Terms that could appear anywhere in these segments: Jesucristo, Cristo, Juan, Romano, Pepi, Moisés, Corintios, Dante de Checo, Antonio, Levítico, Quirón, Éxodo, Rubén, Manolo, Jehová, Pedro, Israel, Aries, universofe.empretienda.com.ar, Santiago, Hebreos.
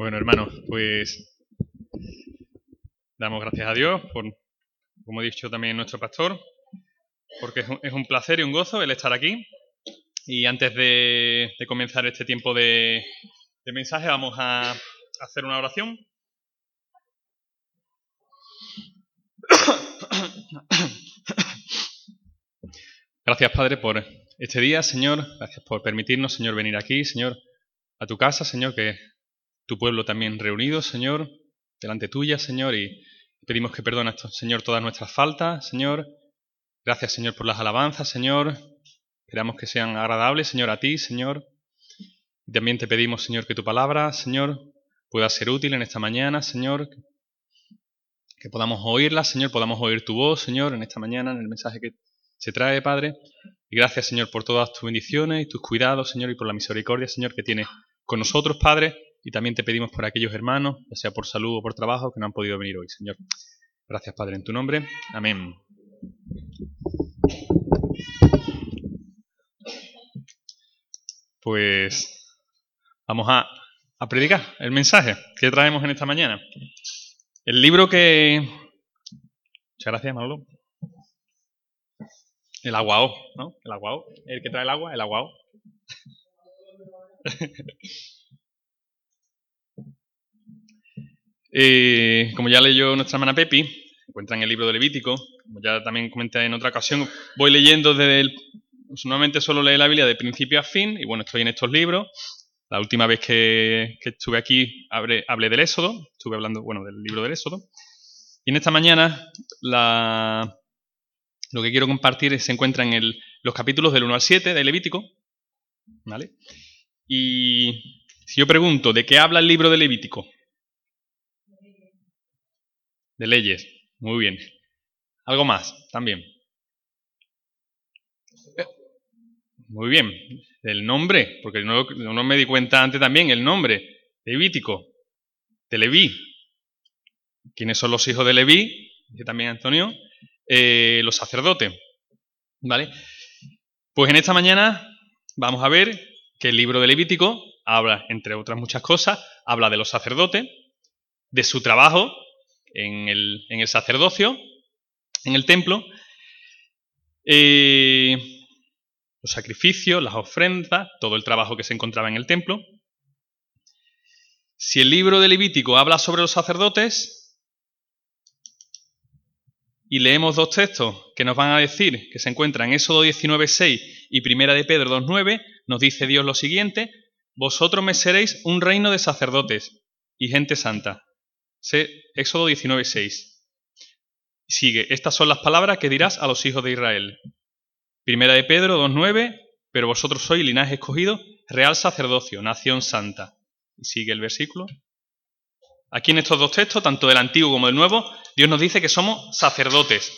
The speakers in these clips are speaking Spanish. Bueno, hermanos, pues damos gracias a Dios por, como ha dicho también nuestro pastor, porque es un placer y un gozo el estar aquí. Y antes de comenzar este tiempo de mensaje, vamos a hacer una oración. Gracias, Padre, por este día, Señor. Gracias por permitirnos, Señor, venir aquí, Señor, a tu casa, Señor, que tu pueblo también reunido, Señor, delante tuya, Señor, y pedimos que perdones, Señor, todas nuestras faltas, Señor. Gracias, Señor, por las alabanzas, Señor. Esperamos que sean agradables, Señor, a ti, Señor. Y también te pedimos, Señor, que tu palabra, Señor, pueda ser útil en esta mañana, Señor. Que podamos oírla, Señor, podamos oír tu voz, Señor, en esta mañana, en el mensaje que se trae, Padre. Y gracias, Señor, por todas tus bendiciones y tus cuidados, Señor, y por la misericordia, Señor, que tienes con nosotros, Padre. Y también te pedimos por aquellos hermanos, ya sea por salud o por trabajo, que no han podido venir hoy, Señor. Gracias, Padre, en tu nombre. Amén. Pues vamos a predicar el mensaje que traemos en esta mañana. El libro que... Muchas gracias, Manolo. El aguao, ¿no? El aguao. El que trae el agua, el aguao. Como ya leyó nuestra hermana Pepi, se encuentra en el libro de Levítico. Como ya también comenté en otra ocasión, voy leyendo desde el... Normalmente solo leo la Biblia de principio a fin, y bueno, estoy en estos libros. La última vez que estuve aquí hablé del Éxodo, estuve hablando, bueno, del libro del Éxodo. Y en esta mañana lo que quiero compartir se encuentra en los capítulos del 1 al 7 de Levítico, ¿vale? Y si yo pregunto, ¿de qué habla el libro de Levítico? De leyes, muy bien. ¿Algo más también? Muy bien. Del nombre, porque no me di cuenta antes también, el nombre, Levítico, de Leví. ¿Quiénes son los hijos de Leví? Dice también Antonio, los sacerdotes, ¿vale? Pues en esta mañana vamos a ver que el libro de Levítico habla, entre otras muchas cosas, habla de los sacerdotes, de su trabajo en el sacerdocio, en el templo, los sacrificios, las ofrendas, todo el trabajo que se encontraba en el templo. Si el libro de Levítico habla sobre los sacerdotes y leemos dos textos que nos van a decir que se encuentran en Éxodo 19:6 y Primera de Pedro 2:9, nos dice Dios lo siguiente: vosotros me seréis un reino de sacerdotes y gente santa. Éxodo 19:6. Sigue, estas son las palabras que dirás a los hijos de Israel. Primera de Pedro 2:9, pero vosotros sois linaje escogido, real sacerdocio, nación santa. Y sigue el versículo. Aquí en estos dos textos, tanto del Antiguo como del Nuevo, Dios nos dice que somos sacerdotes.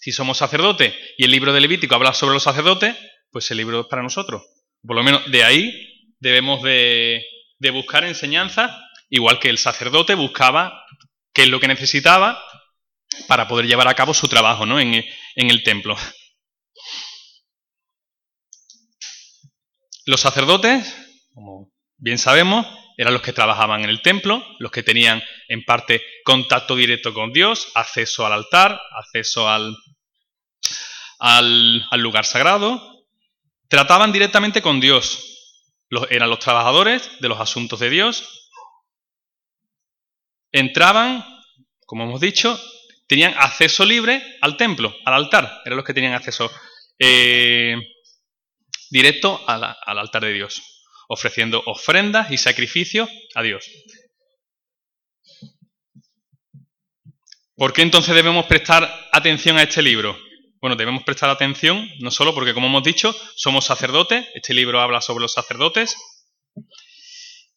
Si somos sacerdotes y el libro de Levítico habla sobre los sacerdotes, pues el libro es para nosotros. Por lo menos de ahí debemos de buscar enseñanza, igual que el sacerdote buscaba qué es lo que necesitaba para poder llevar a cabo su trabajo, ¿no? en el templo. Los sacerdotes, como bien sabemos, eran los que trabajaban en el templo, los que tenían en parte contacto directo con Dios, acceso al altar, acceso al lugar sagrado. Trataban directamente con Dios. Eran los trabajadores de los asuntos de Dios. Entraban, como hemos dicho, tenían acceso libre al templo, al altar. Eran los que tenían acceso directo al altar de Dios, ofreciendo ofrendas y sacrificios a Dios. ¿Por qué entonces debemos prestar atención a este libro? Bueno, debemos prestar atención no solo porque, como hemos dicho, somos sacerdotes. Este libro habla sobre los sacerdotes.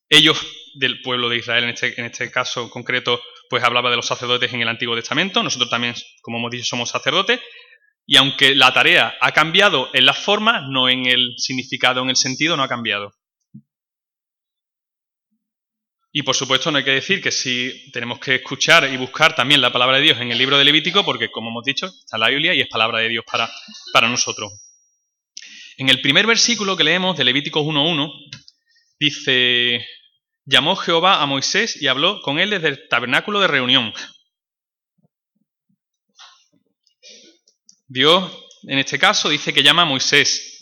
Ellos, del pueblo de Israel, en este caso concreto, pues hablaba de los sacerdotes en el Antiguo Testamento. Nosotros también, como hemos dicho, somos sacerdotes. Y aunque la tarea ha cambiado en las formas, no en el significado, en el sentido, no ha cambiado. Y por supuesto no hay que decir que sí tenemos que escuchar y buscar también la palabra de Dios en el libro de Levítico, porque como hemos dicho, está en la Biblia y es palabra de Dios para nosotros. En el primer versículo que leemos de Levítico 1:1, dice: llamó Jehová a Moisés y habló con él desde el tabernáculo de reunión. Dios, en este caso, dice que llama a Moisés.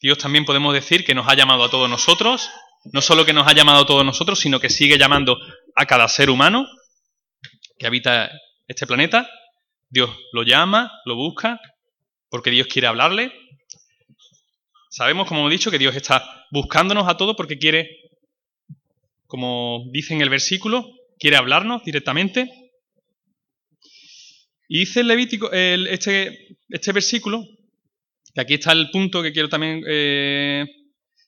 Dios también podemos decir que nos ha llamado a todos nosotros, no solo que nos ha llamado a todos nosotros, sino que sigue llamando a cada ser humano que habita este planeta. Dios lo llama, lo busca, porque Dios quiere hablarle. Sabemos, como hemos dicho, que Dios está buscándonos a todos porque quiere, como dice en el versículo, quiere hablarnos directamente. Y dice el Levítico, este versículo, que aquí está el punto que quiero también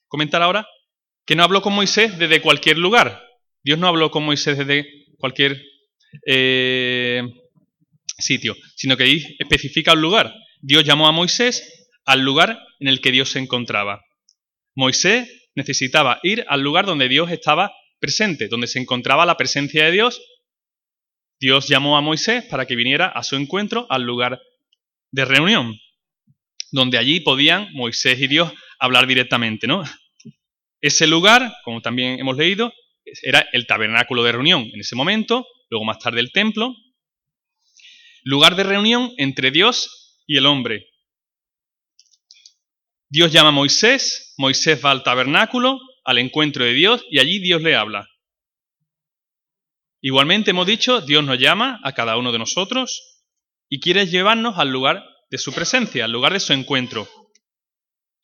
comentar ahora, que no habló con Moisés desde cualquier lugar. Dios no habló con Moisés desde cualquier sitio, sino que especifica un lugar. Dios llamó a Moisés al lugar en el que Dios se encontraba. Moisés necesitaba ir al lugar donde Dios estaba presente, donde se encontraba la presencia de Dios. Dios llamó a Moisés para que viniera a su encuentro al lugar de reunión, donde allí podían Moisés y Dios hablar directamente, ¿no? Ese lugar, como también hemos leído, era el tabernáculo de reunión en ese momento, luego más tarde el templo. Lugar de reunión entre Dios y el hombre. Dios llama a Moisés, Moisés va al tabernáculo, al encuentro de Dios, y allí Dios le habla. Igualmente hemos dicho, Dios nos llama a cada uno de nosotros y quiere llevarnos al lugar de su presencia, al lugar de su encuentro,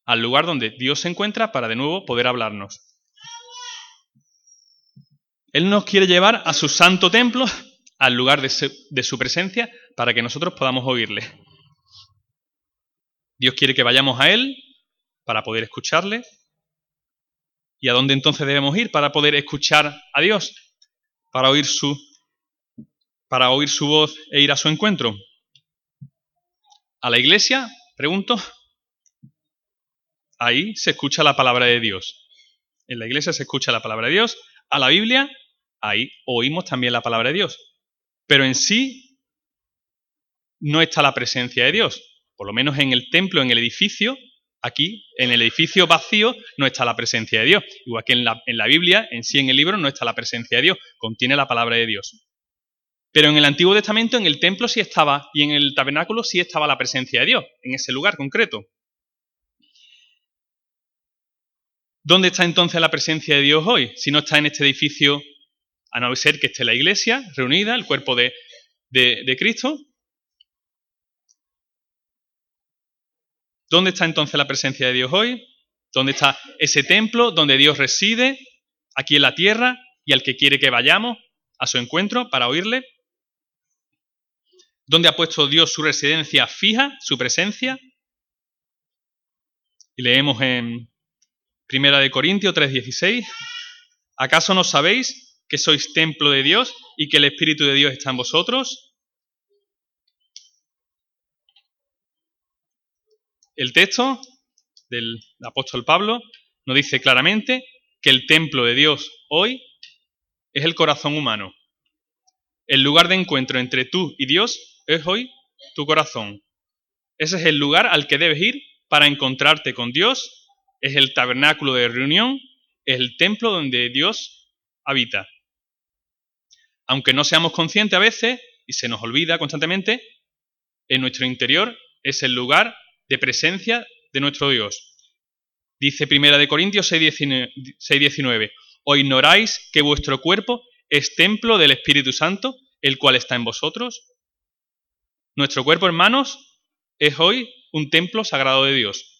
al lugar donde Dios se encuentra para de nuevo poder hablarnos. Él nos quiere llevar a su santo templo, al lugar de su presencia, para que nosotros podamos oírle. Dios quiere que vayamos a Él para poder escucharle. ¿Y a dónde entonces debemos ir para poder escuchar a Dios? Para oír su voz e ir a su encuentro. ¿A la iglesia? Pregunto. Ahí se escucha la palabra de Dios. En la iglesia se escucha la palabra de Dios. A la Biblia, ahí oímos también la palabra de Dios. Pero en sí no está la presencia de Dios. Por lo menos en el templo, en el edificio, aquí, en el edificio vacío, no está la presencia de Dios. Igual que en la Biblia, en sí, en el libro, no está la presencia de Dios. Contiene la palabra de Dios. Pero en el Antiguo Testamento, en el templo sí estaba, y en el tabernáculo sí estaba la presencia de Dios, en ese lugar concreto. ¿Dónde está entonces la presencia de Dios hoy? Si no está en este edificio, a no ser que esté la iglesia reunida, el cuerpo de Cristo. ¿Dónde está entonces la presencia de Dios hoy? ¿Dónde está ese templo donde Dios reside, aquí en la tierra, y al que quiere que vayamos a su encuentro para oírle? ¿Dónde ha puesto Dios su residencia fija, su presencia? Y leemos en 1 Corintios 3:16. ¿Acaso no sabéis que sois templo de Dios y que el Espíritu de Dios está en vosotros? El texto del apóstol Pablo nos dice claramente que el templo de Dios hoy es el corazón humano. El lugar de encuentro entre tú y Dios es hoy tu corazón. Ese es el lugar al que debes ir para encontrarte con Dios. Es el tabernáculo de reunión, es el templo donde Dios habita. Aunque no seamos conscientes a veces, y se nos olvida constantemente, en nuestro interior es el lugar de presencia de nuestro Dios. Dice 1 Corintios 6:19, ¿o ignoráis que vuestro cuerpo es templo del Espíritu Santo, el cual está en vosotros? Nuestro cuerpo, hermanos, es hoy un templo sagrado de Dios.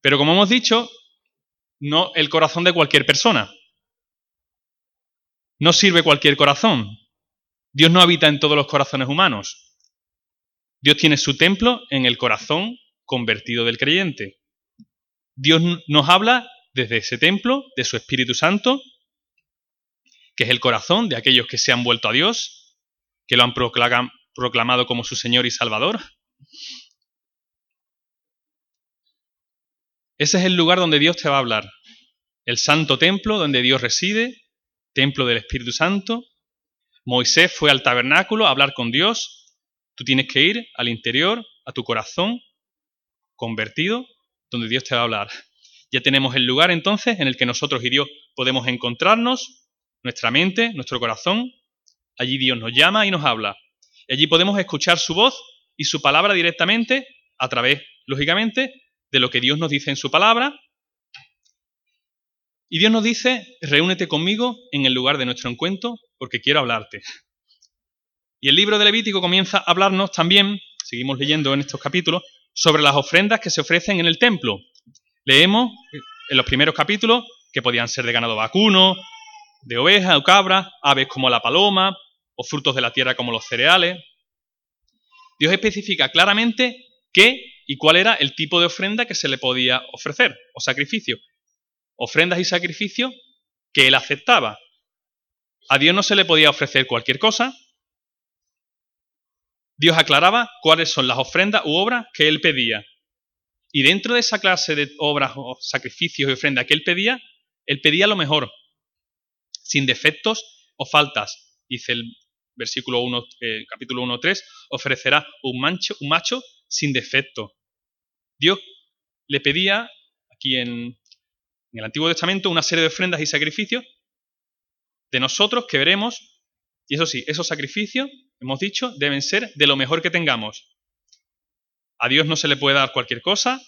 Pero como hemos dicho, no el corazón de cualquier persona. No sirve cualquier corazón. Dios no habita en todos los corazones humanos. Dios tiene su templo en el corazón convertido del creyente. Dios nos habla desde ese templo, de su Espíritu Santo, que es el corazón de aquellos que se han vuelto a Dios, que lo han proclamado como su Señor y Salvador. Ese es el lugar donde Dios te va a hablar. El santo templo donde Dios reside, templo del Espíritu Santo. Moisés fue al tabernáculo a hablar con Dios. Tú tienes que ir al interior, a tu corazón convertido, donde Dios te va a hablar. Ya tenemos el lugar entonces en el que nosotros y Dios podemos encontrarnos, nuestra mente, nuestro corazón. Allí Dios nos llama y nos habla. Y allí podemos escuchar su voz y su palabra directamente a través, lógicamente, de lo que Dios nos dice en su palabra. Y Dios nos dice, reúnete conmigo en el lugar de nuestro encuentro porque quiero hablarte. Y el libro de Levítico comienza a hablarnos también, seguimos leyendo en estos capítulos, sobre las ofrendas que se ofrecen en el templo. Leemos en los primeros capítulos que podían ser de ganado vacuno, de ovejas o cabras, aves como la paloma o frutos de la tierra como los cereales. Dios especifica claramente qué y cuál era el tipo de ofrenda que se le podía ofrecer o sacrificio. Ofrendas y sacrificios que él aceptaba. A Dios no se le podía ofrecer cualquier cosa. Dios aclaraba cuáles son las ofrendas u obras que él pedía. Y dentro de esa clase de obras o sacrificios y ofrendas que él pedía lo mejor, sin defectos o faltas. Dice el versículo 1, capítulo 1:3, ofrecerá un macho sin defecto. Dios le pedía, aquí en el Antiguo Testamento, una serie de ofrendas y sacrificios de nosotros que veremos, y eso sí, esos sacrificios, hemos dicho, deben ser de lo mejor que tengamos. A Dios no se le puede dar cualquier cosa,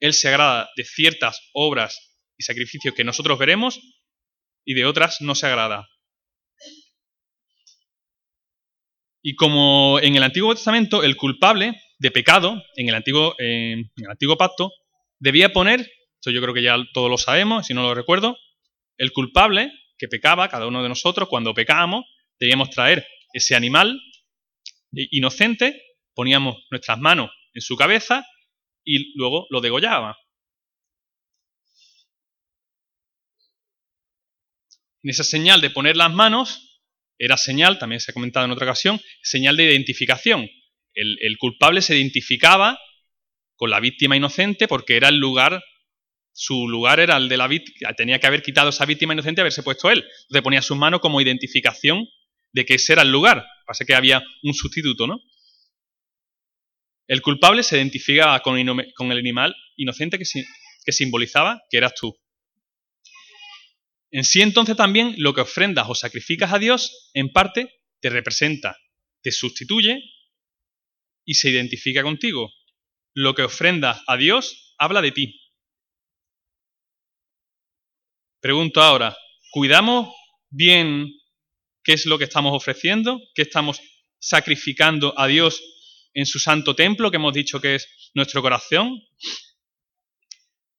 él se agrada de ciertas obras y sacrificios que nosotros veremos, y de otras no se agrada. Y como en el Antiguo Testamento, el culpable de pecado, en el Antiguo Pacto, debía poner, esto yo creo que ya todos lo sabemos, si no lo recuerdo, el culpable que pecaba, cada uno de nosotros, cuando pecábamos, debíamos traer ese animal inocente, poníamos nuestras manos en su cabeza y luego lo degollaba. En esa señal de poner las manos, era señal, también se ha comentado en otra ocasión, señal de identificación. El culpable se identificaba con la víctima inocente porque era el lugar, su lugar era el de la víctima, tenía que haber quitado esa víctima inocente y haberse puesto él. Entonces ponía sus manos como identificación de que ese era el lugar. Pasa que había un sustituto, ¿no? El culpable se identificaba con el animal inocente que simbolizaba que eras tú. En sí, entonces, también lo que ofrendas o sacrificas a Dios, en parte, te representa, te sustituye y se identifica contigo. Lo que ofrendas a Dios habla de ti. Pregunto ahora, ¿cuidamos bien qué es lo que estamos ofreciendo? ¿Qué estamos sacrificando a Dios en su santo templo, que hemos dicho que es nuestro corazón?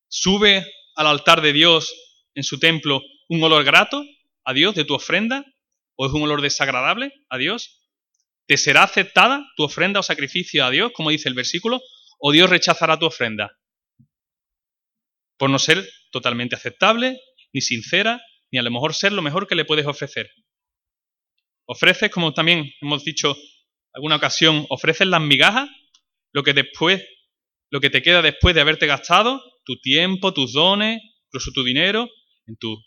¿Sube al altar de Dios en su templo un olor grato a Dios de tu ofrenda, o es un olor desagradable a Dios? ¿Te será aceptada tu ofrenda o sacrificio a Dios, como dice el versículo, o Dios rechazará tu ofrenda por no ser totalmente aceptable, ni sincera, ni a lo mejor ser lo mejor que le puedes ofrecer? ¿Ofreces, como también hemos dicho alguna ocasión, ofreces las migajas, lo que te queda después de haberte gastado tu tiempo, tus dones, incluso tu dinero, en tus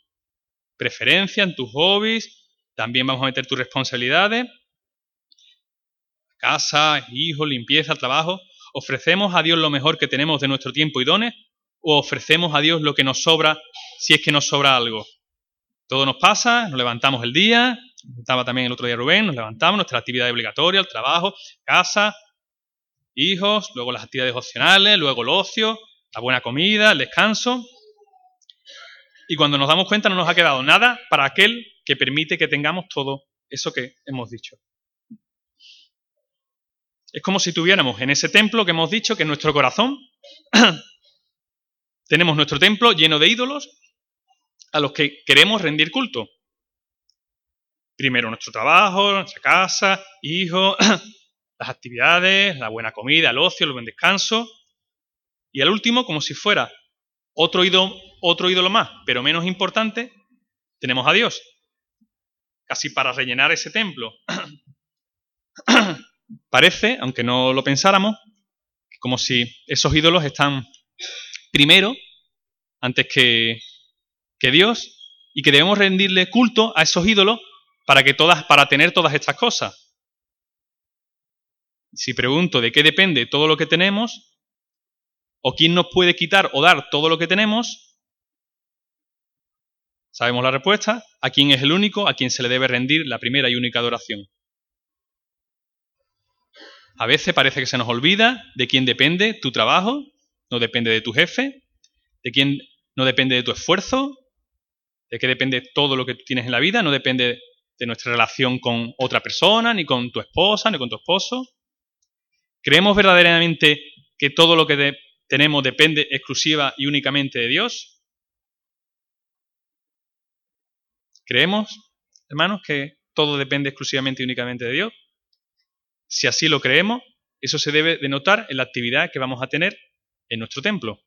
preferencias, en tus hobbies? También vamos a meter tus responsabilidades, casa, hijos, limpieza, trabajo. ¿Ofrecemos a Dios lo mejor que tenemos de nuestro tiempo y dones, o ofrecemos a Dios lo que nos sobra, si es que nos sobra algo? Todo nos pasa, nos levantamos el día, estaba también el otro día Rubén, nos levantamos, nuestra actividad obligatoria, el trabajo, casa, hijos, luego las actividades opcionales, luego el ocio, la buena comida, el descanso. Y cuando nos damos cuenta no nos ha quedado nada para aquel que permite que tengamos todo eso que hemos dicho. Es como si tuviéramos en ese templo que hemos dicho, que es nuestro corazón, tenemos nuestro templo lleno de ídolos a los que queremos rendir culto. Primero nuestro trabajo, nuestra casa, hijos, las actividades, la buena comida, el ocio, el buen descanso. Y al último, como si fuera otro ídolo más, pero menos importante, tenemos a Dios, casi para rellenar ese templo. Parece, aunque no lo pensáramos, como si esos ídolos están primero, antes que Dios, y que debemos rendirle culto a esos ídolos para tener todas estas cosas. Si pregunto de qué depende todo lo que tenemos, ¿O quién nos puede quitar o dar todo lo que tenemos? Sabemos la respuesta. ¿A quién es el único a quien se le debe rendir la primera y única adoración? A veces parece que se nos olvida de quién depende tu trabajo, no depende de tu jefe, de quién no depende de tu esfuerzo, de qué depende todo lo que tú tienes en la vida, no depende de nuestra relación con otra persona, ni con tu esposa, ni con tu esposo. ¿Creemos verdaderamente que todo lo que tenemos depende exclusiva y únicamente de Dios? ¿Creemos, hermanos, que todo depende exclusivamente y únicamente de Dios? Si así lo creemos, eso se debe de notar en la actividad que vamos a tener en nuestro templo,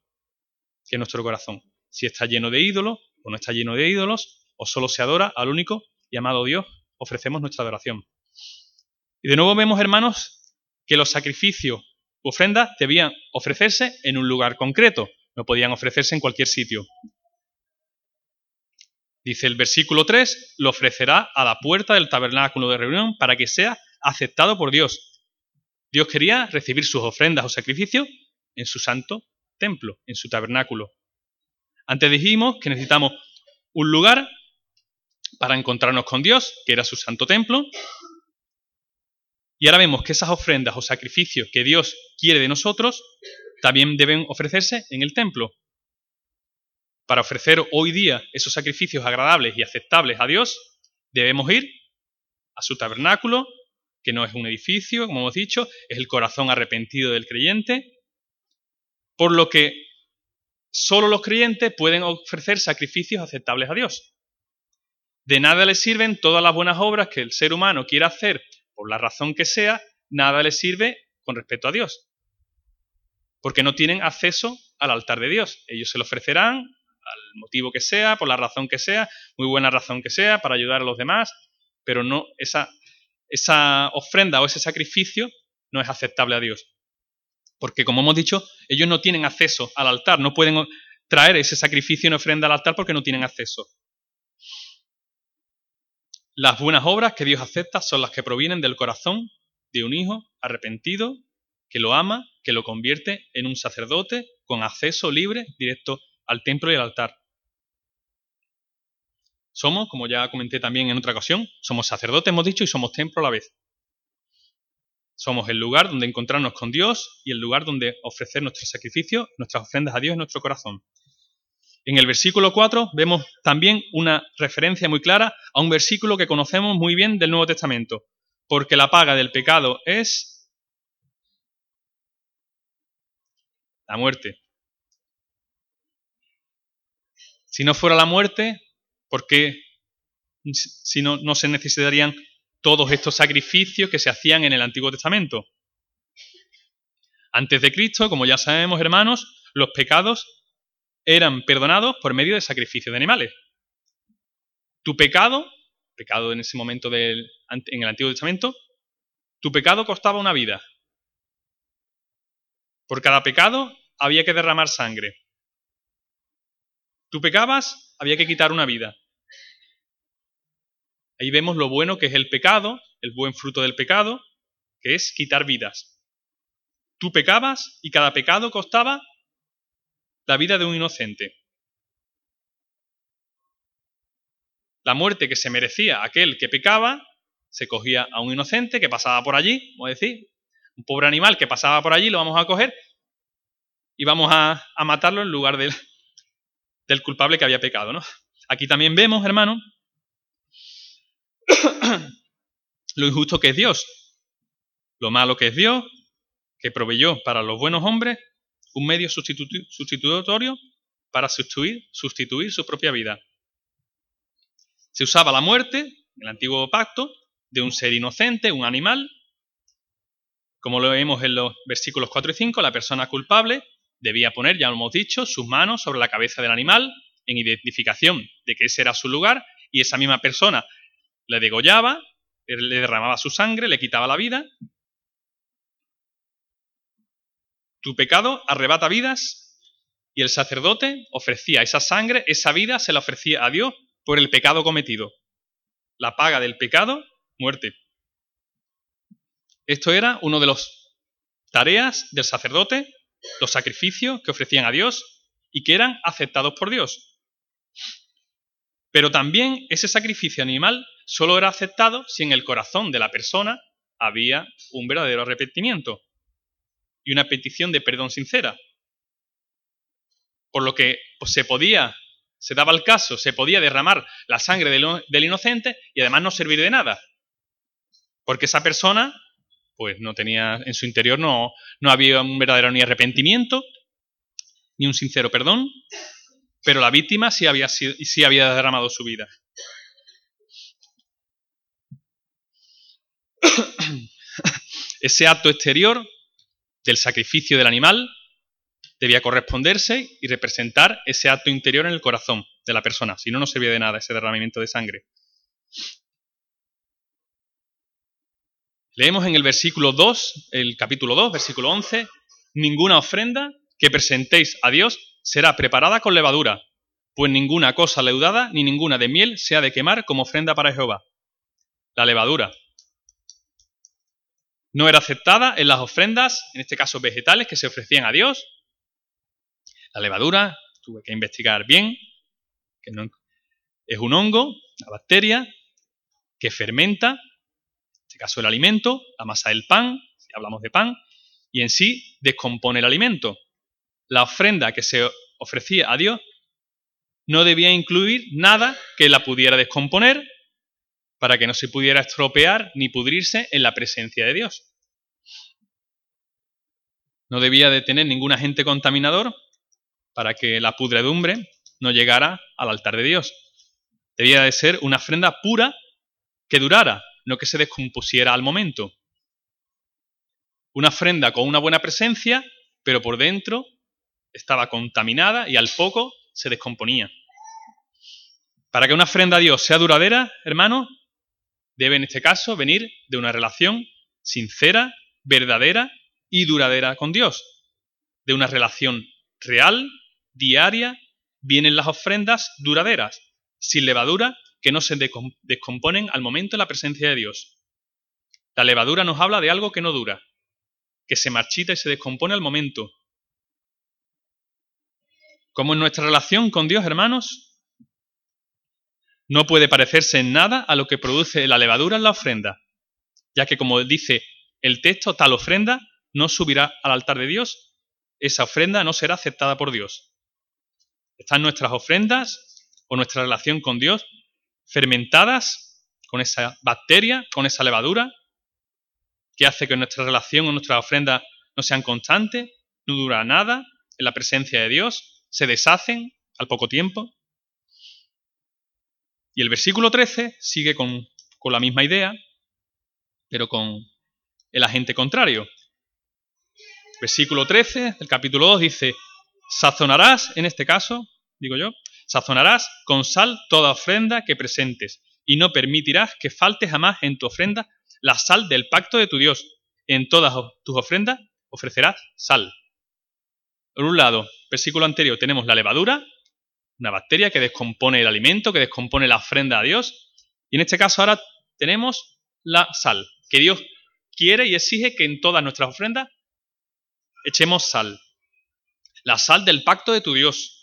que es nuestro corazón. Si está lleno de ídolos o no está lleno de ídolos, o solo se adora al único y amado Dios, ofrecemos nuestra adoración. Y de nuevo vemos, hermanos, que los sacrificios u ofrendas debían ofrecerse en un lugar concreto, no podían ofrecerse en cualquier sitio. Dice el versículo 3, lo ofrecerá a la puerta del tabernáculo de reunión para que sea aceptado por Dios. Dios quería recibir sus ofrendas o sacrificios en su santo templo, en su tabernáculo. Antes dijimos que necesitamos un lugar para encontrarnos con Dios, que era su santo templo. Y ahora vemos que esas ofrendas o sacrificios que Dios quiere de nosotros también deben ofrecerse en el templo. Para ofrecer hoy día esos sacrificios agradables y aceptables a Dios, debemos ir a su tabernáculo, que no es un edificio, como hemos dicho, es el corazón arrepentido del creyente, por lo que solo los creyentes pueden ofrecer sacrificios aceptables a Dios. De nada les sirven todas las buenas obras que el ser humano quiera hacer, por la razón que sea, nada les sirve con respecto a Dios, porque no tienen acceso al altar de Dios. Ellos se lo ofrecerán al motivo que sea, por la razón que sea, muy buena razón que sea, para ayudar a los demás, pero no esa ofrenda o ese sacrificio no es aceptable a Dios. Porque, como hemos dicho, ellos no tienen acceso al altar, no pueden traer ese sacrificio en ofrenda al altar porque no tienen acceso. Las buenas obras que Dios acepta son las que provienen del corazón de un hijo arrepentido, que lo ama, que lo convierte en un sacerdote con acceso libre directo al templo y al altar. Somos, como ya comenté también en otra ocasión, somos sacerdotes, hemos dicho, y somos templo a la vez. Somos el lugar donde encontrarnos con Dios y el lugar donde ofrecer nuestros sacrificios, nuestras ofrendas a Dios en nuestro corazón. En el versículo 4 vemos también una referencia muy clara a un versículo que conocemos muy bien del Nuevo Testamento. Porque la paga del pecado es la muerte. Si no fuera la muerte, ¿por qué? Si no se necesitarían todos estos sacrificios que se hacían en el Antiguo Testamento. Antes de Cristo, como ya sabemos, hermanos, los pecados eran perdonados por medio de sacrificios de animales. Tu pecado en ese momento en el Antiguo Testamento, tu pecado costaba una vida. Por cada pecado había que derramar sangre. Tú pecabas, había que quitar una vida. Ahí vemos lo bueno que es el pecado, el buen fruto del pecado, que es quitar vidas. Tú pecabas y cada pecado costaba la vida de un inocente. La muerte que se merecía aquel que pecaba, se cogía a un inocente que pasaba por allí, vamos a decir, un pobre animal que pasaba por allí, lo vamos a coger y vamos a matarlo en lugar del culpable que había pecado, ¿no? Aquí también vemos, hermano, lo injusto que es Dios, lo malo que es Dios, que proveyó para los buenos hombres un medio sustitutorio para sustituir su propia vida. Se usaba la muerte, en el antiguo pacto, de un ser inocente, un animal. Como lo vemos en los versículos 4 y 5, la persona culpable debía poner, ya lo hemos dicho, sus manos sobre la cabeza del animal en identificación de que ese era su lugar, y esa misma persona le degollaba, le derramaba su sangre, le quitaba la vida. Tu pecado arrebata vidas, y el sacerdote ofrecía esa sangre, esa vida se la ofrecía a Dios por el pecado cometido. La paga del pecado, muerte. Esto era una de las tareas del sacerdote los sacrificios que ofrecían a Dios y que eran aceptados por Dios. Pero también ese sacrificio animal solo era aceptado si en el corazón de la persona había un verdadero arrepentimiento y una petición de perdón sincera. Por lo que pues, se podía derramar la sangre del inocente y además no servir de nada. Porque esa persona, pues no tenía, en su interior no había un verdadero ni arrepentimiento, ni un sincero perdón, pero la víctima sí había derramado su vida. Ese acto exterior del sacrificio del animal debía corresponderse y representar ese acto interior en el corazón de la persona. Si no, no servía de nada ese derramamiento de sangre. Leemos en el versículo 2, el capítulo 2, versículo 11, ninguna ofrenda que presentéis a Dios será preparada con levadura, pues ninguna cosa leudada ni ninguna de miel se ha de quemar como ofrenda para Jehová. La levadura no era aceptada en las ofrendas, en este caso vegetales, que se ofrecían a Dios. La levadura, tuve que investigar bien, que no, es un hongo, una bacteria, que fermenta, en este caso el alimento, amasa el pan, si hablamos de pan, y en sí descompone el alimento. La ofrenda que se ofrecía a Dios no debía incluir nada que la pudiera descomponer para que no se pudiera estropear ni pudrirse en la presencia de Dios. No debía de tener ningún agente contaminador para que la pudredumbre no llegara al altar de Dios. Debía de ser una ofrenda pura que durara, no que se descompusiera al momento. Una ofrenda con una buena presencia, pero por dentro estaba contaminada y al poco se descomponía. Para que una ofrenda a Dios sea duradera, hermanos, debe en este caso venir de una relación sincera, verdadera y duradera con Dios. De una relación real, diaria, vienen las ofrendas duraderas, sin levadura, que no se descomponen al momento en la presencia de Dios. La levadura nos habla de algo que no dura, que se marchita y se descompone al momento. Como en nuestra relación con Dios, hermanos, no puede parecerse en nada a lo que produce la levadura en la ofrenda, ya que, como dice el texto, tal ofrenda no subirá al altar de Dios. Esa ofrenda no será aceptada por Dios. Están nuestras ofrendas o nuestra relación con Dios fermentadas con esa bacteria, con esa levadura, que hace que nuestra relación o nuestras ofrendas no sean constantes, no dura nada en la presencia de Dios, se deshacen al poco tiempo. Y el versículo 13 sigue con la misma idea, pero con el agente contrario. Versículo 13 del capítulo 2 dice, sazonarás, en este caso, digo yo, sazonarás con sal toda ofrenda que presentes y no permitirás que falte jamás en tu ofrenda la sal del pacto de tu Dios. En todas tus ofrendas ofrecerás sal. Por un lado, versículo anterior, tenemos la levadura, una bacteria que descompone el alimento, que descompone la ofrenda a Dios. Y en este caso ahora tenemos la sal, que Dios quiere y exige que en todas nuestras ofrendas echemos sal, la sal del pacto de tu Dios.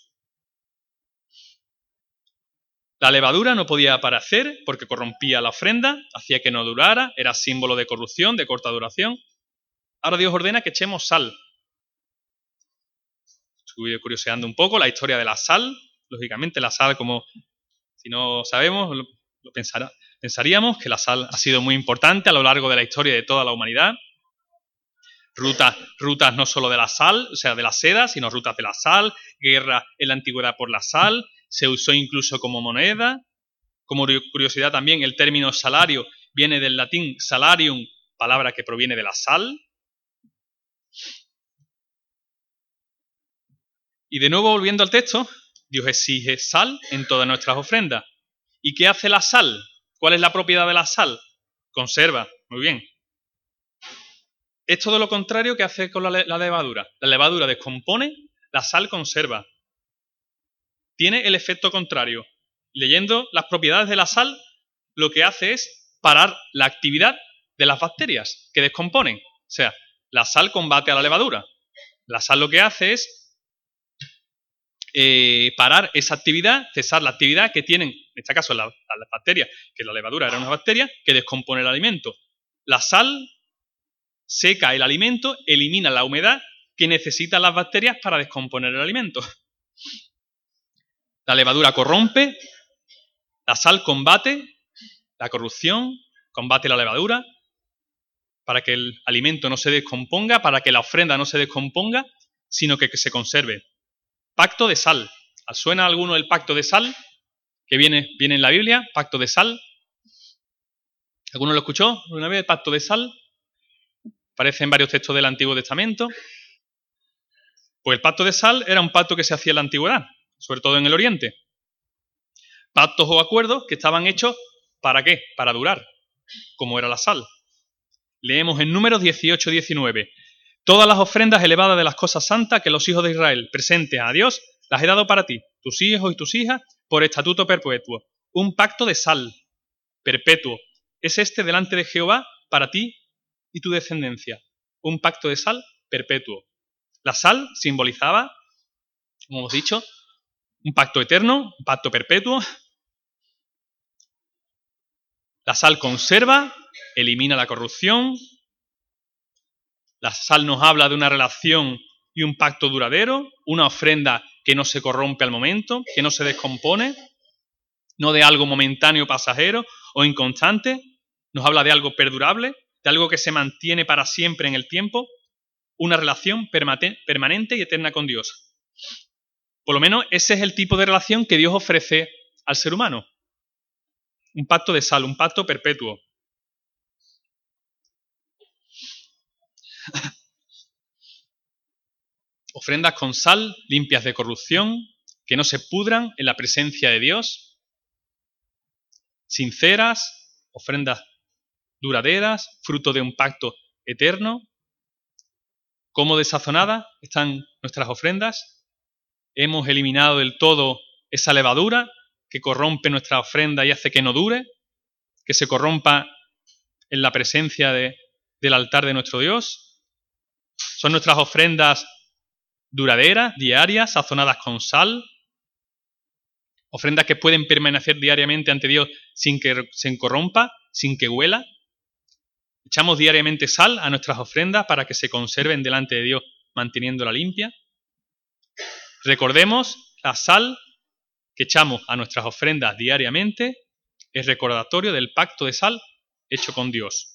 La levadura no podía aparecer porque corrompía la ofrenda, hacía que no durara, era símbolo de corrupción, de corta duración. Ahora Dios ordena que echemos sal. Estuve curioseando un poco la historia de la sal. Lógicamente la sal, como si no sabemos, pensaríamos que la sal ha sido muy importante a lo largo de la historia de toda la humanidad. Rutas no solo de la sal, o sea, de la seda, sino rutas de la sal, guerra en la antigüedad por la sal, se usó incluso como moneda. Como curiosidad también, el término salario viene del latín salarium, palabra que proviene de la sal. Y de nuevo, volviendo al texto, Dios exige sal en todas nuestras ofrendas. ¿Y qué hace la sal? ¿Cuál es la propiedad de la sal? Conserva, muy bien. Es todo lo contrario que hace con la levadura. La levadura descompone, la sal conserva. Tiene el efecto contrario. Leyendo las propiedades de la sal, lo que hace es parar la actividad de las bacterias que descomponen. O sea, la sal combate a la levadura. La sal lo que hace es parar esa actividad, cesar la actividad que tienen, en este caso las bacterias, que la levadura era una bacteria que descompone el alimento. La sal seca el alimento, elimina la humedad que necesitan las bacterias para descomponer el alimento. La levadura corrompe, la sal combate la corrupción, combate la levadura, para que el alimento no se descomponga, para que la ofrenda no se descomponga, sino que se conserve. Pacto de sal. ¿Os suena alguno el pacto de sal que viene en la Biblia? Pacto de sal. ¿Alguno lo escuchó alguna vez? El pacto de sal. Aparece en varios textos del Antiguo Testamento. Pues el pacto de sal era un pacto que se hacía en la antigüedad, sobre todo en el Oriente. Pactos o acuerdos que estaban hechos ¿para qué? Para durar, como era la sal. Leemos en Números 18-19. Todas las ofrendas elevadas de las cosas santas que los hijos de Israel presentes a Dios, las he dado para ti, tus hijos y tus hijas, por estatuto perpetuo. Un pacto de sal, perpetuo. Es este delante de Jehová para ti y tu descendencia. Un pacto de sal perpetuo. La sal simbolizaba, como hemos dicho, un pacto eterno, un pacto perpetuo. La sal conserva, elimina la corrupción. La sal nos habla de una relación y un pacto duradero, una ofrenda que no se corrompe al momento, que no se descompone, no de algo momentáneo, pasajero o inconstante. Nos habla de algo perdurable, de algo que se mantiene para siempre en el tiempo, una relación permanente y eterna con Dios. Por lo menos ese es el tipo de relación que Dios ofrece al ser humano. Un pacto de sal, un pacto perpetuo. Ofrendas con sal, limpias de corrupción, que no se pudran en la presencia de Dios. Sinceras, ofrendas duraderas, fruto de un pacto eterno. Como desazonadas están nuestras ofrendas. Hemos eliminado del todo esa levadura que corrompe nuestra ofrenda y hace que no dure, que se corrompa en la presencia del altar de nuestro Dios. Son nuestras ofrendas duraderas, diarias, sazonadas con sal. Ofrendas que pueden permanecer diariamente ante Dios sin que se corrompa, sin que huela. Echamos diariamente sal a nuestras ofrendas para que se conserven delante de Dios, manteniéndola limpia. Recordemos, la sal que echamos a nuestras ofrendas diariamente es recordatorio del pacto de sal hecho con Dios.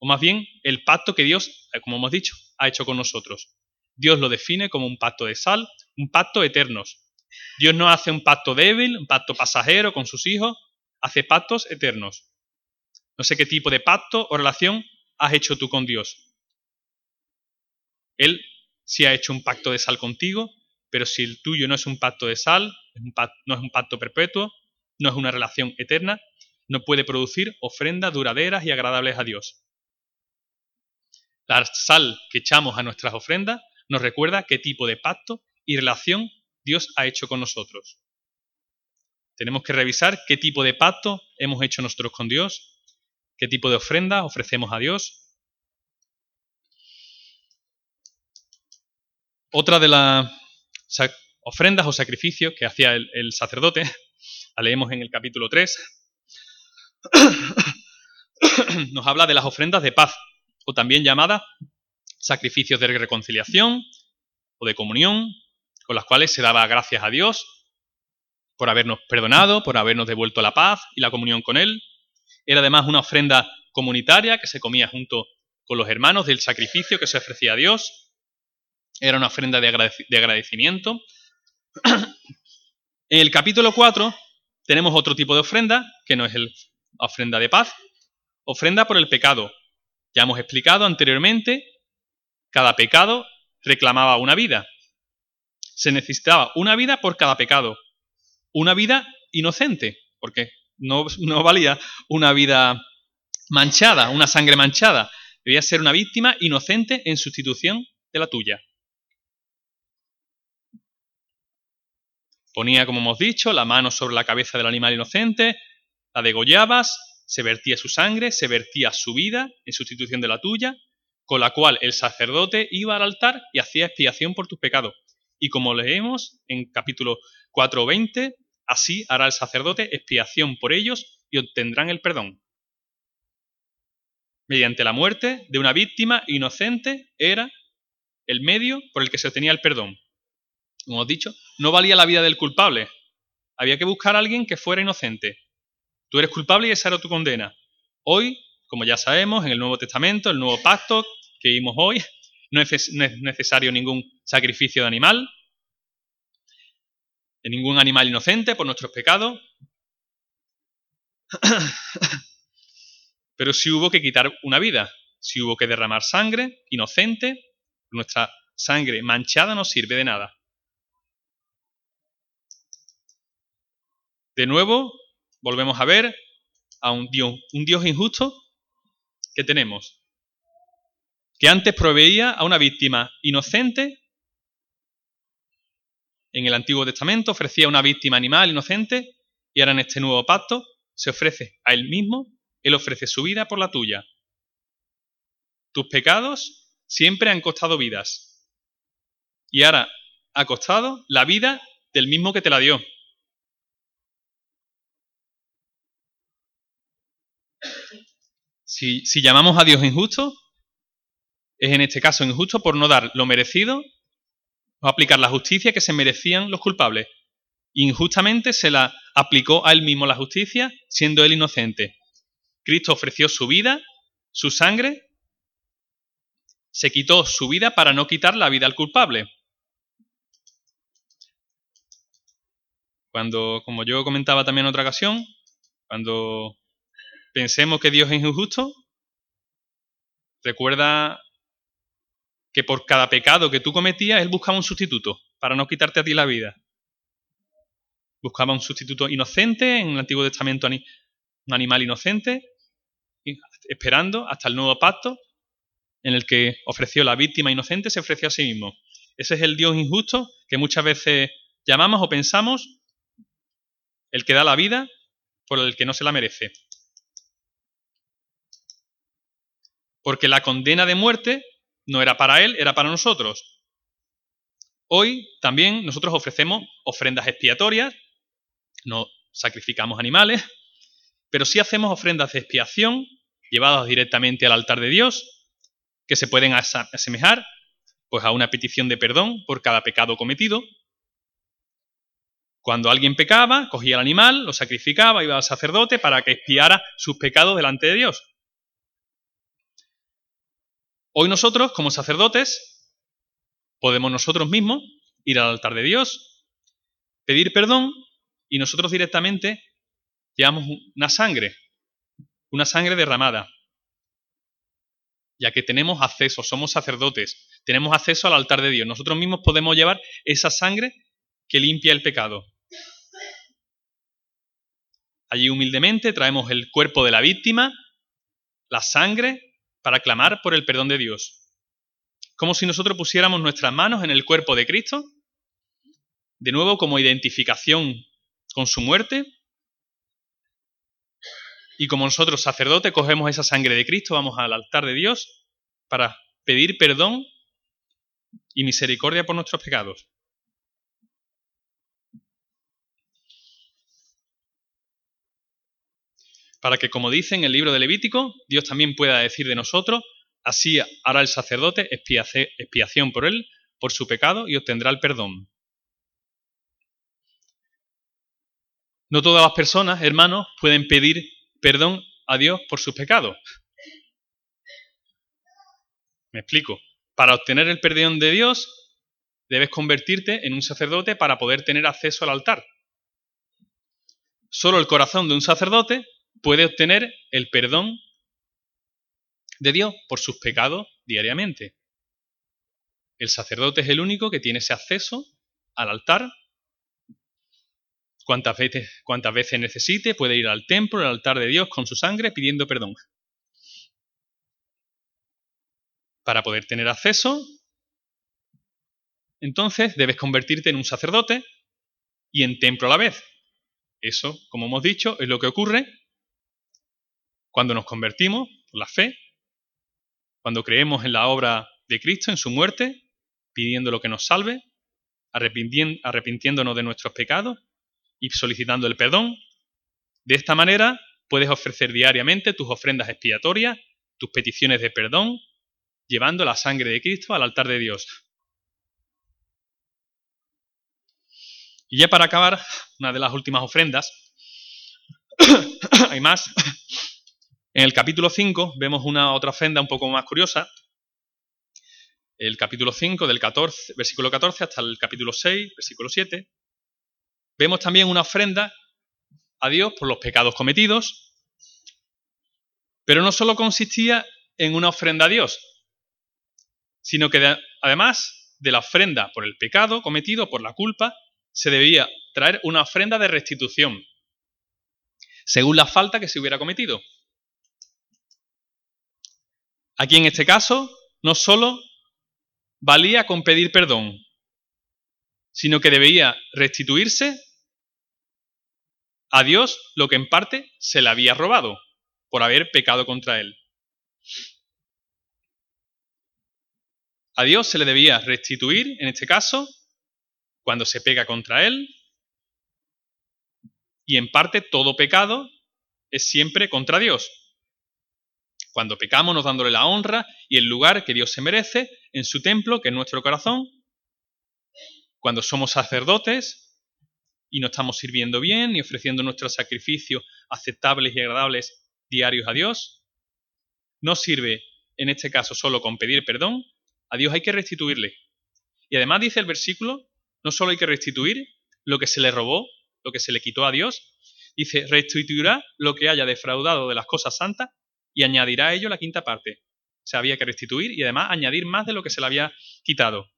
O más bien, el pacto que Dios, como hemos dicho, ha hecho con nosotros. Dios lo define como un pacto de sal, un pacto eterno. Dios no hace un pacto débil, un pacto pasajero con sus hijos, hace pactos eternos. No sé qué tipo de pacto o relación has hecho tú con Dios. Él sí ha hecho un pacto de sal contigo, pero si el tuyo no es un pacto de sal, no es un pacto perpetuo, no es una relación eterna, no puede producir ofrendas duraderas y agradables a Dios. La sal que echamos a nuestras ofrendas nos recuerda qué tipo de pacto y relación Dios ha hecho con nosotros. Tenemos que revisar qué tipo de pacto hemos hecho nosotros con Dios, qué tipo de ofrenda ofrecemos a Dios. Otra de las ofrendas o sacrificios que hacía el sacerdote, la leemos en el capítulo 3, nos habla de las ofrendas de paz, o también llamadas sacrificios de reconciliación o de comunión, con las cuales se daba gracias a Dios por habernos perdonado, por habernos devuelto la paz y la comunión con Él. Era además una ofrenda comunitaria que se comía junto con los hermanos del sacrificio que se ofrecía a Dios. Era una ofrenda de agradecimiento. En el capítulo 4 tenemos otro tipo de ofrenda, que no es la ofrenda de paz, ofrenda por el pecado. Ya hemos explicado anteriormente, cada pecado reclamaba una vida. Se necesitaba una vida por cada pecado. Una vida inocente, porque no valía una vida manchada, una sangre manchada. Debía ser una víctima inocente en sustitución de la tuya. Ponía, como hemos dicho, la mano sobre la cabeza del animal inocente, la degollabas, se vertía su sangre, se vertía su vida en sustitución de la tuya. con la cual el sacerdote iba al altar y hacía expiación por tus pecados. Y como leemos en capítulo 4:20, así hará el sacerdote expiación por ellos y obtendrán el perdón. Mediante la muerte de una víctima inocente era el medio por el que se obtenía el perdón. Como he dicho, no valía la vida del culpable. Había que buscar a alguien que fuera inocente. Tú eres culpable y esa era tu condena. Hoy, como ya sabemos, en el Nuevo Testamento, el Nuevo Pacto que vimos hoy, no es necesario ningún sacrificio de animal, de ningún animal inocente por nuestros pecados. Pero sí hubo que quitar una vida, sí hubo que derramar sangre inocente. Nuestra sangre manchada no sirve de nada. De nuevo, volvemos a ver a un Dios injusto que tenemos, que antes proveía a una víctima inocente. En el Antiguo Testamento ofrecía una víctima animal inocente y ahora en este nuevo pacto se ofrece a él mismo, él ofrece su vida por la tuya. Tus pecados siempre han costado vidas y ahora ha costado la vida del mismo que te la dio. Si llamamos a Dios injusto, es en este caso injusto por no dar lo merecido o aplicar la justicia que se merecían los culpables. Injustamente se la aplicó a él mismo la justicia, siendo él inocente. Cristo ofreció su vida, su sangre, se quitó su vida para no quitar la vida al culpable. Cuando, como yo comentaba también en otra ocasión, cuando pensemos que Dios es injusto, recuerda que por cada pecado que tú cometías, Él buscaba un sustituto para no quitarte a ti la vida. Buscaba un sustituto inocente, en el Antiguo Testamento un animal inocente, esperando hasta el nuevo pacto en el que ofreció la víctima inocente, se ofreció a sí mismo. Ese es el Dios injusto que muchas veces llamamos o pensamos, el que da la vida por el que no se la merece. Porque la condena de muerte no era para él, era para nosotros. Hoy también nosotros ofrecemos ofrendas expiatorias, no sacrificamos animales, pero sí hacemos ofrendas de expiación llevadas directamente al altar de Dios, que se pueden asemejar pues, a una petición de perdón por cada pecado cometido. Cuando alguien pecaba, cogía el animal, lo sacrificaba, iba al sacerdote para que expiara sus pecados delante de Dios. Hoy nosotros, como sacerdotes, podemos nosotros mismos ir al altar de Dios, pedir perdón y nosotros directamente llevamos una sangre derramada. Ya que tenemos acceso, somos sacerdotes, tenemos acceso al altar de Dios. Nosotros mismos podemos llevar esa sangre que limpia el pecado. Allí humildemente traemos el cuerpo de la víctima, la sangre, para clamar por el perdón de Dios. Como si nosotros pusiéramos nuestras manos en el cuerpo de Cristo, de nuevo como identificación con su muerte, y como nosotros sacerdotes cogemos esa sangre de Cristo, vamos al altar de Dios para pedir perdón y misericordia por nuestros pecados. Para que, como dice en el libro de Levítico, Dios también pueda decir de nosotros, así hará el sacerdote expiación por él, por su pecado, y obtendrá el perdón. No todas las personas, hermanos, pueden pedir perdón a Dios por sus pecados. Me explico. Para obtener el perdón de Dios, debes convertirte en un sacerdote para poder tener acceso al altar. Solo el corazón de un sacerdote puede obtener el perdón de Dios por sus pecados diariamente. El sacerdote es el único que tiene ese acceso al altar. Cuantas veces necesite, puede ir al templo, al altar de Dios con su sangre pidiendo perdón. Para poder tener acceso, entonces debes convertirte en un sacerdote y en templo a la vez. Eso, como hemos dicho, es lo que ocurre cuando nos convertimos por la fe Cuando creemos en la obra de Cristo, en su muerte, pidiendo lo que nos salve, arrepintiéndonos de nuestros pecados y solicitando el perdón. De esta manera puedes ofrecer diariamente tus ofrendas expiatorias, tus peticiones de perdón, llevando la sangre de Cristo al altar de Dios. Y ya para acabar, una de las últimas ofrendas, hay más. En el capítulo 5 vemos una otra ofrenda un poco más curiosa. El capítulo 5, versículo 14 hasta el capítulo 6, versículo 7. Vemos también una ofrenda a Dios por los pecados cometidos, pero no solo consistía en una ofrenda a Dios, sino que además de la ofrenda por el pecado cometido, por la culpa, se debía traer una ofrenda de restitución, según la falta que se hubiera cometido. Aquí en este caso, no solo valía con pedir perdón, sino que debía restituirse a Dios lo que en parte se le había robado por haber pecado contra él. A Dios se le debía restituir, en este caso, cuando se peca contra él, y en parte todo pecado es siempre contra Dios. Cuando pecamos, nos dándole la honra y el lugar que Dios se merece en su templo, que es nuestro corazón. Cuando somos sacerdotes y no estamos sirviendo bien ni ofreciendo nuestros sacrificios aceptables y agradables diarios a Dios, no sirve en este caso solo con pedir perdón, a Dios hay que restituirle. Y además dice el versículo, no solo hay que restituir lo que se le robó, lo que se le quitó a Dios, dice, restituirá lo que haya defraudado de las cosas santas y añadirá a ello la quinta parte. O sea, había que restituir y además añadir más de lo que se le había quitado.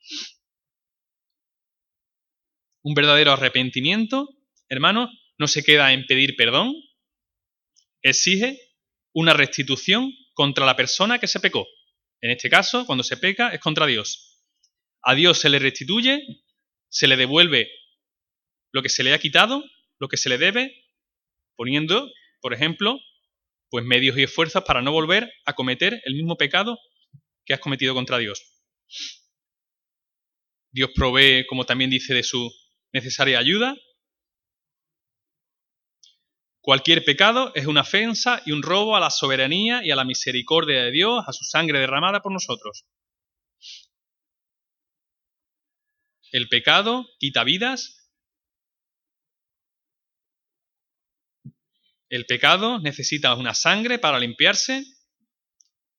Un verdadero arrepentimiento, hermanos, no se queda en pedir perdón, exige una restitución contra la persona que se pecó. En este caso, cuando se peca, es contra Dios. A Dios se le restituye, se le devuelve lo que se le ha quitado, lo que se le debe, poniendo, por ejemplo, pues medios y esfuerzos para no volver a cometer el mismo pecado que has cometido contra Dios. Dios provee, como también dice, de su necesaria ayuda. Cualquier pecado es una ofensa y un robo a la soberanía y a la misericordia de Dios, a su sangre derramada por nosotros. El pecado quita vidas. El pecado necesita una sangre para limpiarse.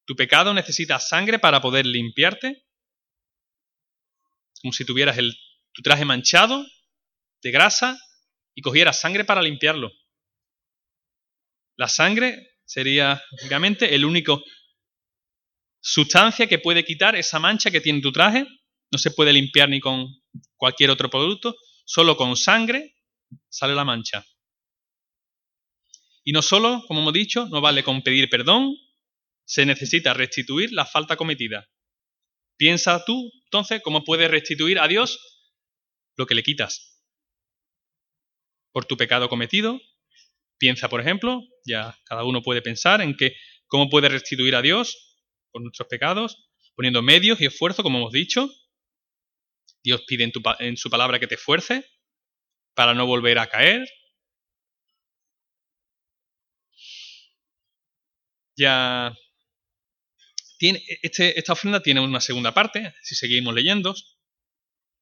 Tu pecado necesita sangre para poder limpiarte. Como si tuvieras tu traje manchado de grasa y cogieras sangre para limpiarlo. La sangre sería, lógicamente, el único sustancia que puede quitar esa mancha que tiene tu traje. No se puede limpiar ni con cualquier otro producto. Solo con sangre sale la mancha. Y no solo, como hemos dicho, no vale con pedir perdón, se necesita restituir la falta cometida. Piensa tú, entonces, cómo puedes restituir a Dios lo que le quitas. Por tu pecado cometido, piensa, por ejemplo, ya cada uno puede pensar en que cómo puede restituir a Dios por nuestros pecados, poniendo medios y esfuerzo, como hemos dicho. Dios pide en su palabra que te esfuerces para no volver a caer. Ya tiene, esta ofrenda tiene una segunda parte, si seguimos leyendo.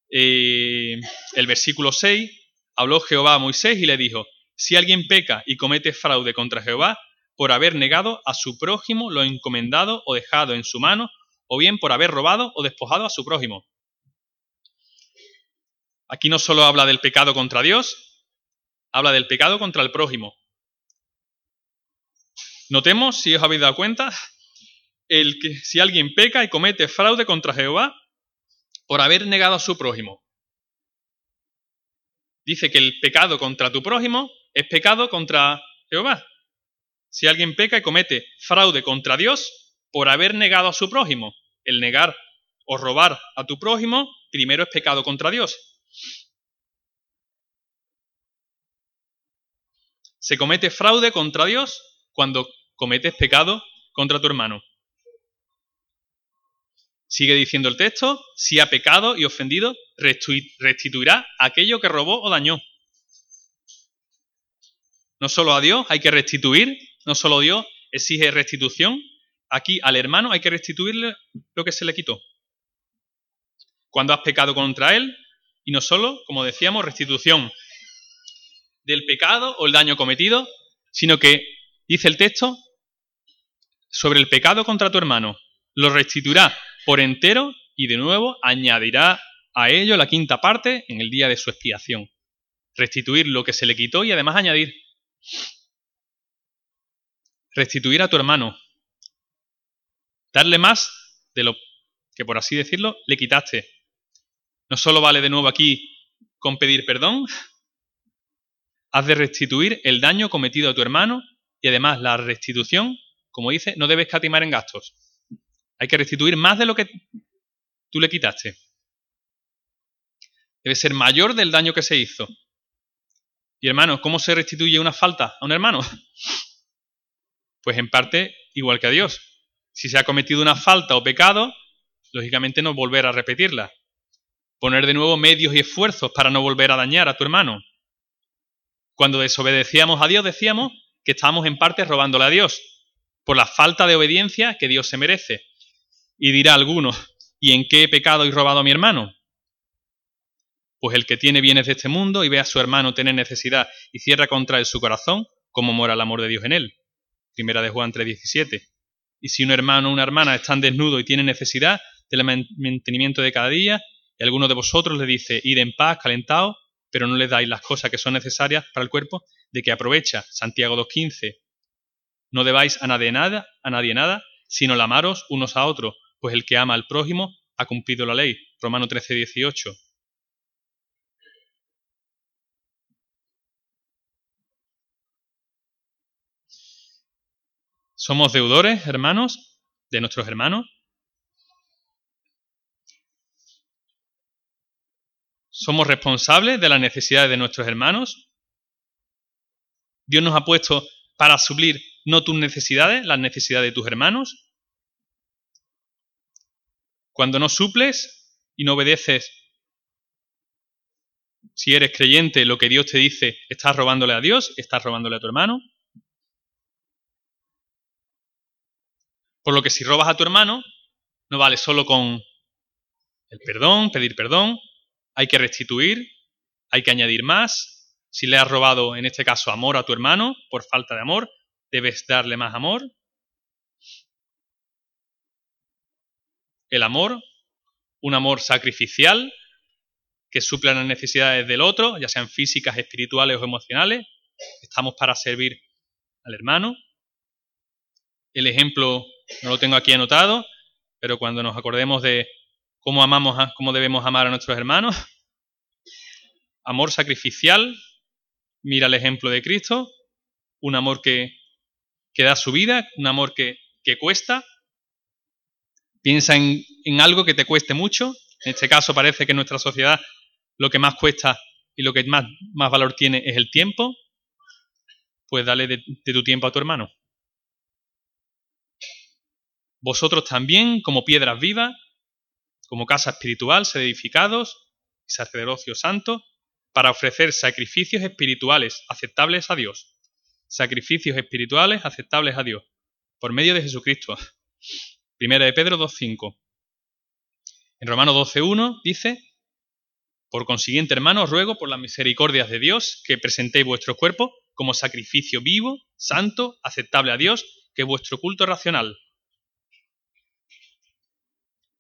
El versículo 6, habló Jehová a Moisés y le dijo, si alguien peca y comete fraude contra Jehová por haber negado a su prójimo lo encomendado o dejado en su mano, o bien por haber robado o despojado a su prójimo. Aquí no solo habla del pecado contra Dios, habla del pecado contra el prójimo. Notemos, si os habéis dado cuenta, si alguien peca y comete fraude contra Jehová por haber negado a su prójimo. Dice que el pecado contra tu prójimo es pecado contra Jehová. Si alguien peca y comete fraude contra Dios por haber negado a su prójimo, el negar o robar a tu prójimo primero es pecado contra Dios. Se comete fraude contra Dios cuando cometes pecado contra tu hermano. Sigue diciendo el texto, si ha pecado y ofendido, restituirá aquello que robó o dañó. No solo a Dios hay que restituir, no solo Dios exige restitución, aquí al hermano hay que restituirle lo que se le quitó. Cuando has pecado contra él, y no solo, como decíamos, restitución del pecado o el daño cometido, sino que, dice el texto, sobre el pecado contra tu hermano, lo restituirá por entero y de nuevo añadirá a ello la quinta parte en el día de su expiación. Restituir lo que se le quitó y además añadir. Restituir a tu hermano. Darle más de lo que, por así decirlo, le quitaste. No solo vale de nuevo aquí con pedir perdón, has de restituir el daño cometido a tu hermano y además la restitución, como dice, no debes escatimar en gastos. Hay que restituir más de lo que tú le quitaste. Debe ser mayor del daño que se hizo. Y hermanos, ¿cómo se restituye una falta a un hermano? Pues en parte igual que a Dios. Si se ha cometido una falta o pecado, lógicamente no volver a repetirla. Poner de nuevo medios y esfuerzos para no volver a dañar a tu hermano. Cuando desobedecíamos a Dios decíamos que estábamos en parte robándole a Dios por la falta de obediencia que Dios se merece. Y dirá alguno, ¿y en qué he pecado y robado a mi hermano? Pues el que tiene bienes de este mundo y ve a su hermano tener necesidad y cierra contra él su corazón, como mora el amor de Dios en él. Primera de Juan 3:17. Y si un hermano o una hermana están desnudos y tienen necesidad del mantenimiento de cada día, y alguno de vosotros le dice, id en paz, calentaos, pero no les dais las cosas que son necesarias para el cuerpo, de que aprovecha. Santiago 2:15. No debáis a nadie nada, sino el amaros unos a otros, pues el que ama al prójimo ha cumplido la ley. Romano 13:18. Somos deudores, hermanos, de nuestros hermanos. Somos responsables de las necesidades de nuestros hermanos. Dios nos ha puesto para suplir no tus necesidades, las necesidades de tus hermanos. Cuando no suples y no obedeces, si eres creyente, lo que Dios te dice, estás robándole a Dios, estás robándole a tu hermano. Por lo que si robas a tu hermano, no vale solo con el perdón, pedir perdón, hay que restituir, hay que añadir más. Si le has robado, en este caso, amor a tu hermano, por falta de amor, debes darle más amor. El amor, un amor sacrificial que suple las necesidades del otro, ya sean físicas, espirituales o emocionales. Estamos para servir al hermano. El ejemplo no lo tengo aquí anotado, pero cuando nos acordemos de cómo debemos amar a nuestros hermanos, amor sacrificial, mira el ejemplo de Cristo, un amor que da su vida, un amor que cuesta. Piensa en algo que te cueste mucho. En este caso parece que en nuestra sociedad lo que más cuesta y lo que más valor tiene es el tiempo. Pues dale de tu tiempo a tu hermano. Vosotros también, como piedras vivas, como casa espiritual, sed edificados y sacerdocio santo, para ofrecer sacrificios espirituales aceptables a Dios. Sacrificios espirituales aceptables a Dios, por medio de Jesucristo. Primera de Pedro 2:5. En Romano 12:1 dice, por consiguiente, hermanos, ruego por las misericordias de Dios que presentéis vuestro cuerpo como sacrificio vivo, santo, aceptable a Dios, que es vuestro culto racional.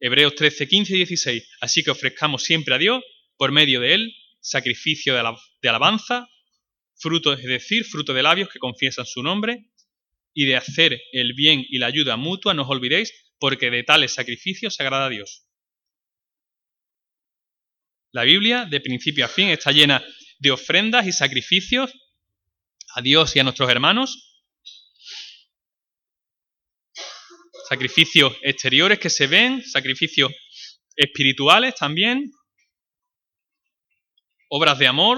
Hebreos 13:15-16. Así que ofrezcamos siempre a Dios, por medio de él, sacrificio de alabanza, fruto, es decir, fruto de labios que confiesan su nombre, y de hacer el bien y la ayuda mutua, no os olvidéis, porque de tales sacrificios se agrada a Dios. La Biblia, de principio a fin, está llena de ofrendas y sacrificios a Dios y a nuestros hermanos. Sacrificios exteriores que se ven, sacrificios espirituales también, obras de amor.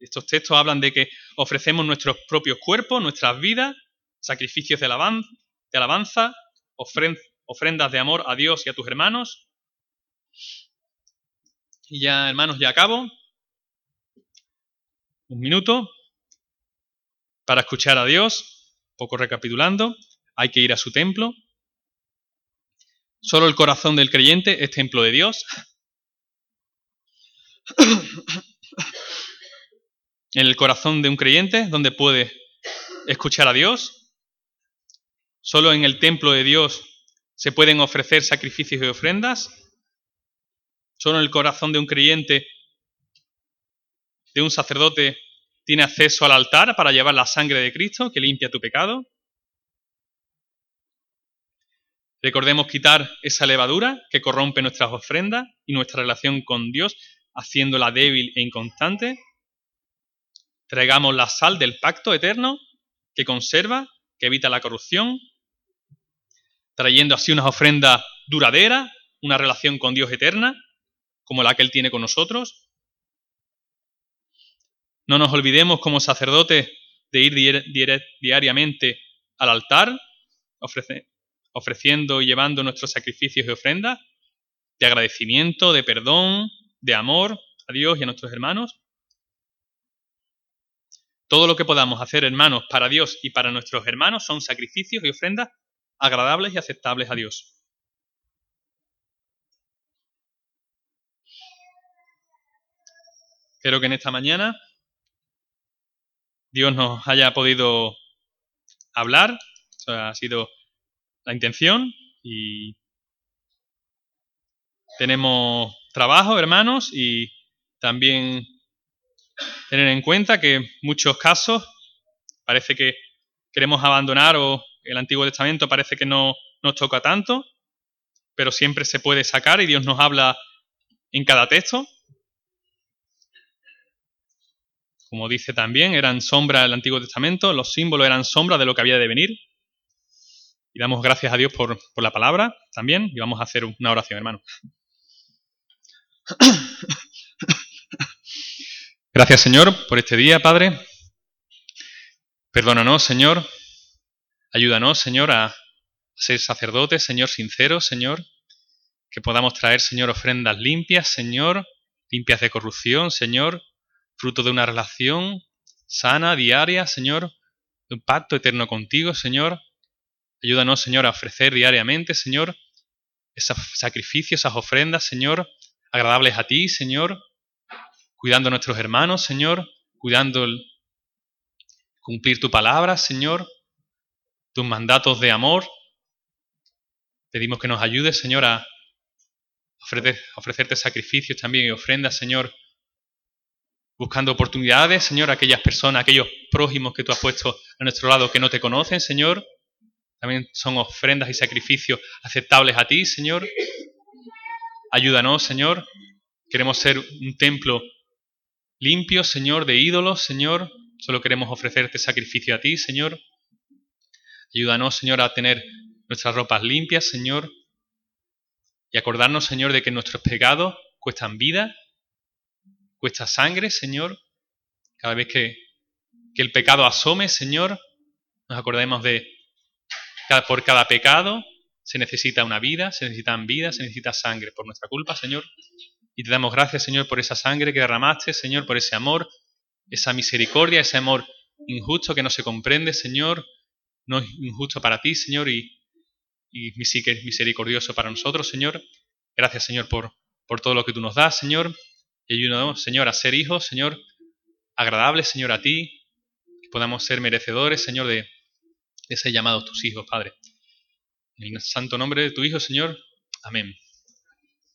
Estos textos hablan de que ofrecemos nuestros propios cuerpos, nuestras vidas, sacrificios de alabanza, de alabanza, ofrendas de amor a Dios y a tus hermanos. Y ya, hermanos, ya acabo. Un minuto para escuchar a Dios, un poco recapitulando. Hay que ir a su templo. Solo el corazón del creyente es templo de Dios. En el corazón de un creyente es donde puede escuchar a Dios. Solo en el templo de Dios se pueden ofrecer sacrificios y ofrendas. Solo en el corazón de un creyente, de un sacerdote, tiene acceso al altar para llevar la sangre de Cristo que limpia tu pecado. Recordemos quitar esa levadura que corrompe nuestras ofrendas y nuestra relación con Dios, haciéndola débil e inconstante. Traigamos la sal del pacto eterno que conserva, que evita la corrupción, trayendo así unas ofrendas duraderas, una relación con Dios eterna, como la que Él tiene con nosotros. No nos olvidemos como sacerdotes de ir diariamente al altar, ofreciendo y llevando nuestros sacrificios y ofrendas de agradecimiento, de perdón, de amor a Dios y a nuestros hermanos. Todo lo que podamos hacer, hermanos, para Dios y para nuestros hermanos son sacrificios y ofrendas agradables y aceptables a Dios. Espero que en esta mañana Dios nos haya podido hablar. Eso ha sido la intención y tenemos trabajo, hermanos, y también tener en cuenta que en muchos casos parece que queremos abandonar o el Antiguo Testamento parece que no nos toca tanto, pero siempre se puede sacar y Dios nos habla en cada texto. Como dice también, eran sombras del Antiguo Testamento, los símbolos eran sombras de lo que había de venir. Y damos gracias a Dios por la palabra también. Y vamos a hacer una oración, hermano. Gracias, Señor, por este día, Padre. Perdónanos, Señor. Ayúdanos, Señor, a ser sacerdotes, Señor, sinceros, Señor. Que podamos traer, Señor, ofrendas limpias, Señor. Limpias de corrupción, Señor. Fruto de una relación sana, diaria, Señor. De un pacto eterno contigo, Señor. Ayúdanos, Señor, a ofrecer diariamente, Señor, esos sacrificios, esas ofrendas, Señor, agradables a ti, Señor, cuidando a nuestros hermanos, Señor, cuidando cumplir tu palabra, Señor, tus mandatos de amor. Pedimos que nos ayudes, Señor, a ofrecerte sacrificios también y ofrendas, Señor, buscando oportunidades, Señor, a aquellas personas, a aquellos prójimos que tú has puesto a nuestro lado que no te conocen, Señor. También son ofrendas y sacrificios aceptables a ti, Señor. Ayúdanos, Señor. Queremos ser un templo limpio, Señor, de ídolos, Señor. Solo queremos ofrecerte sacrificio a ti, Señor. Ayúdanos, Señor, a tener nuestras ropas limpias, Señor. Y acordarnos, Señor, de que nuestros pecados cuestan vida, cuesta sangre, Señor. Cada vez que el pecado asome, Señor, nos acordemos de por cada pecado se necesita una vida, se necesitan vidas, se necesita sangre por nuestra culpa, Señor. Y te damos gracias, Señor, por esa sangre que derramaste, Señor, por ese amor, esa misericordia, ese amor injusto que no se comprende, Señor. No es injusto para ti, Señor, y sí que es misericordioso para nosotros, Señor. Gracias, Señor, por todo lo que tú nos das, Señor. Y ayúdanos, Señor, a ser hijos, Señor, agradables, Señor, a ti. Que podamos ser merecedores, Señor, de ese llamado a tus hijos, Padre. En el santo nombre de tu Hijo, Señor. Amén.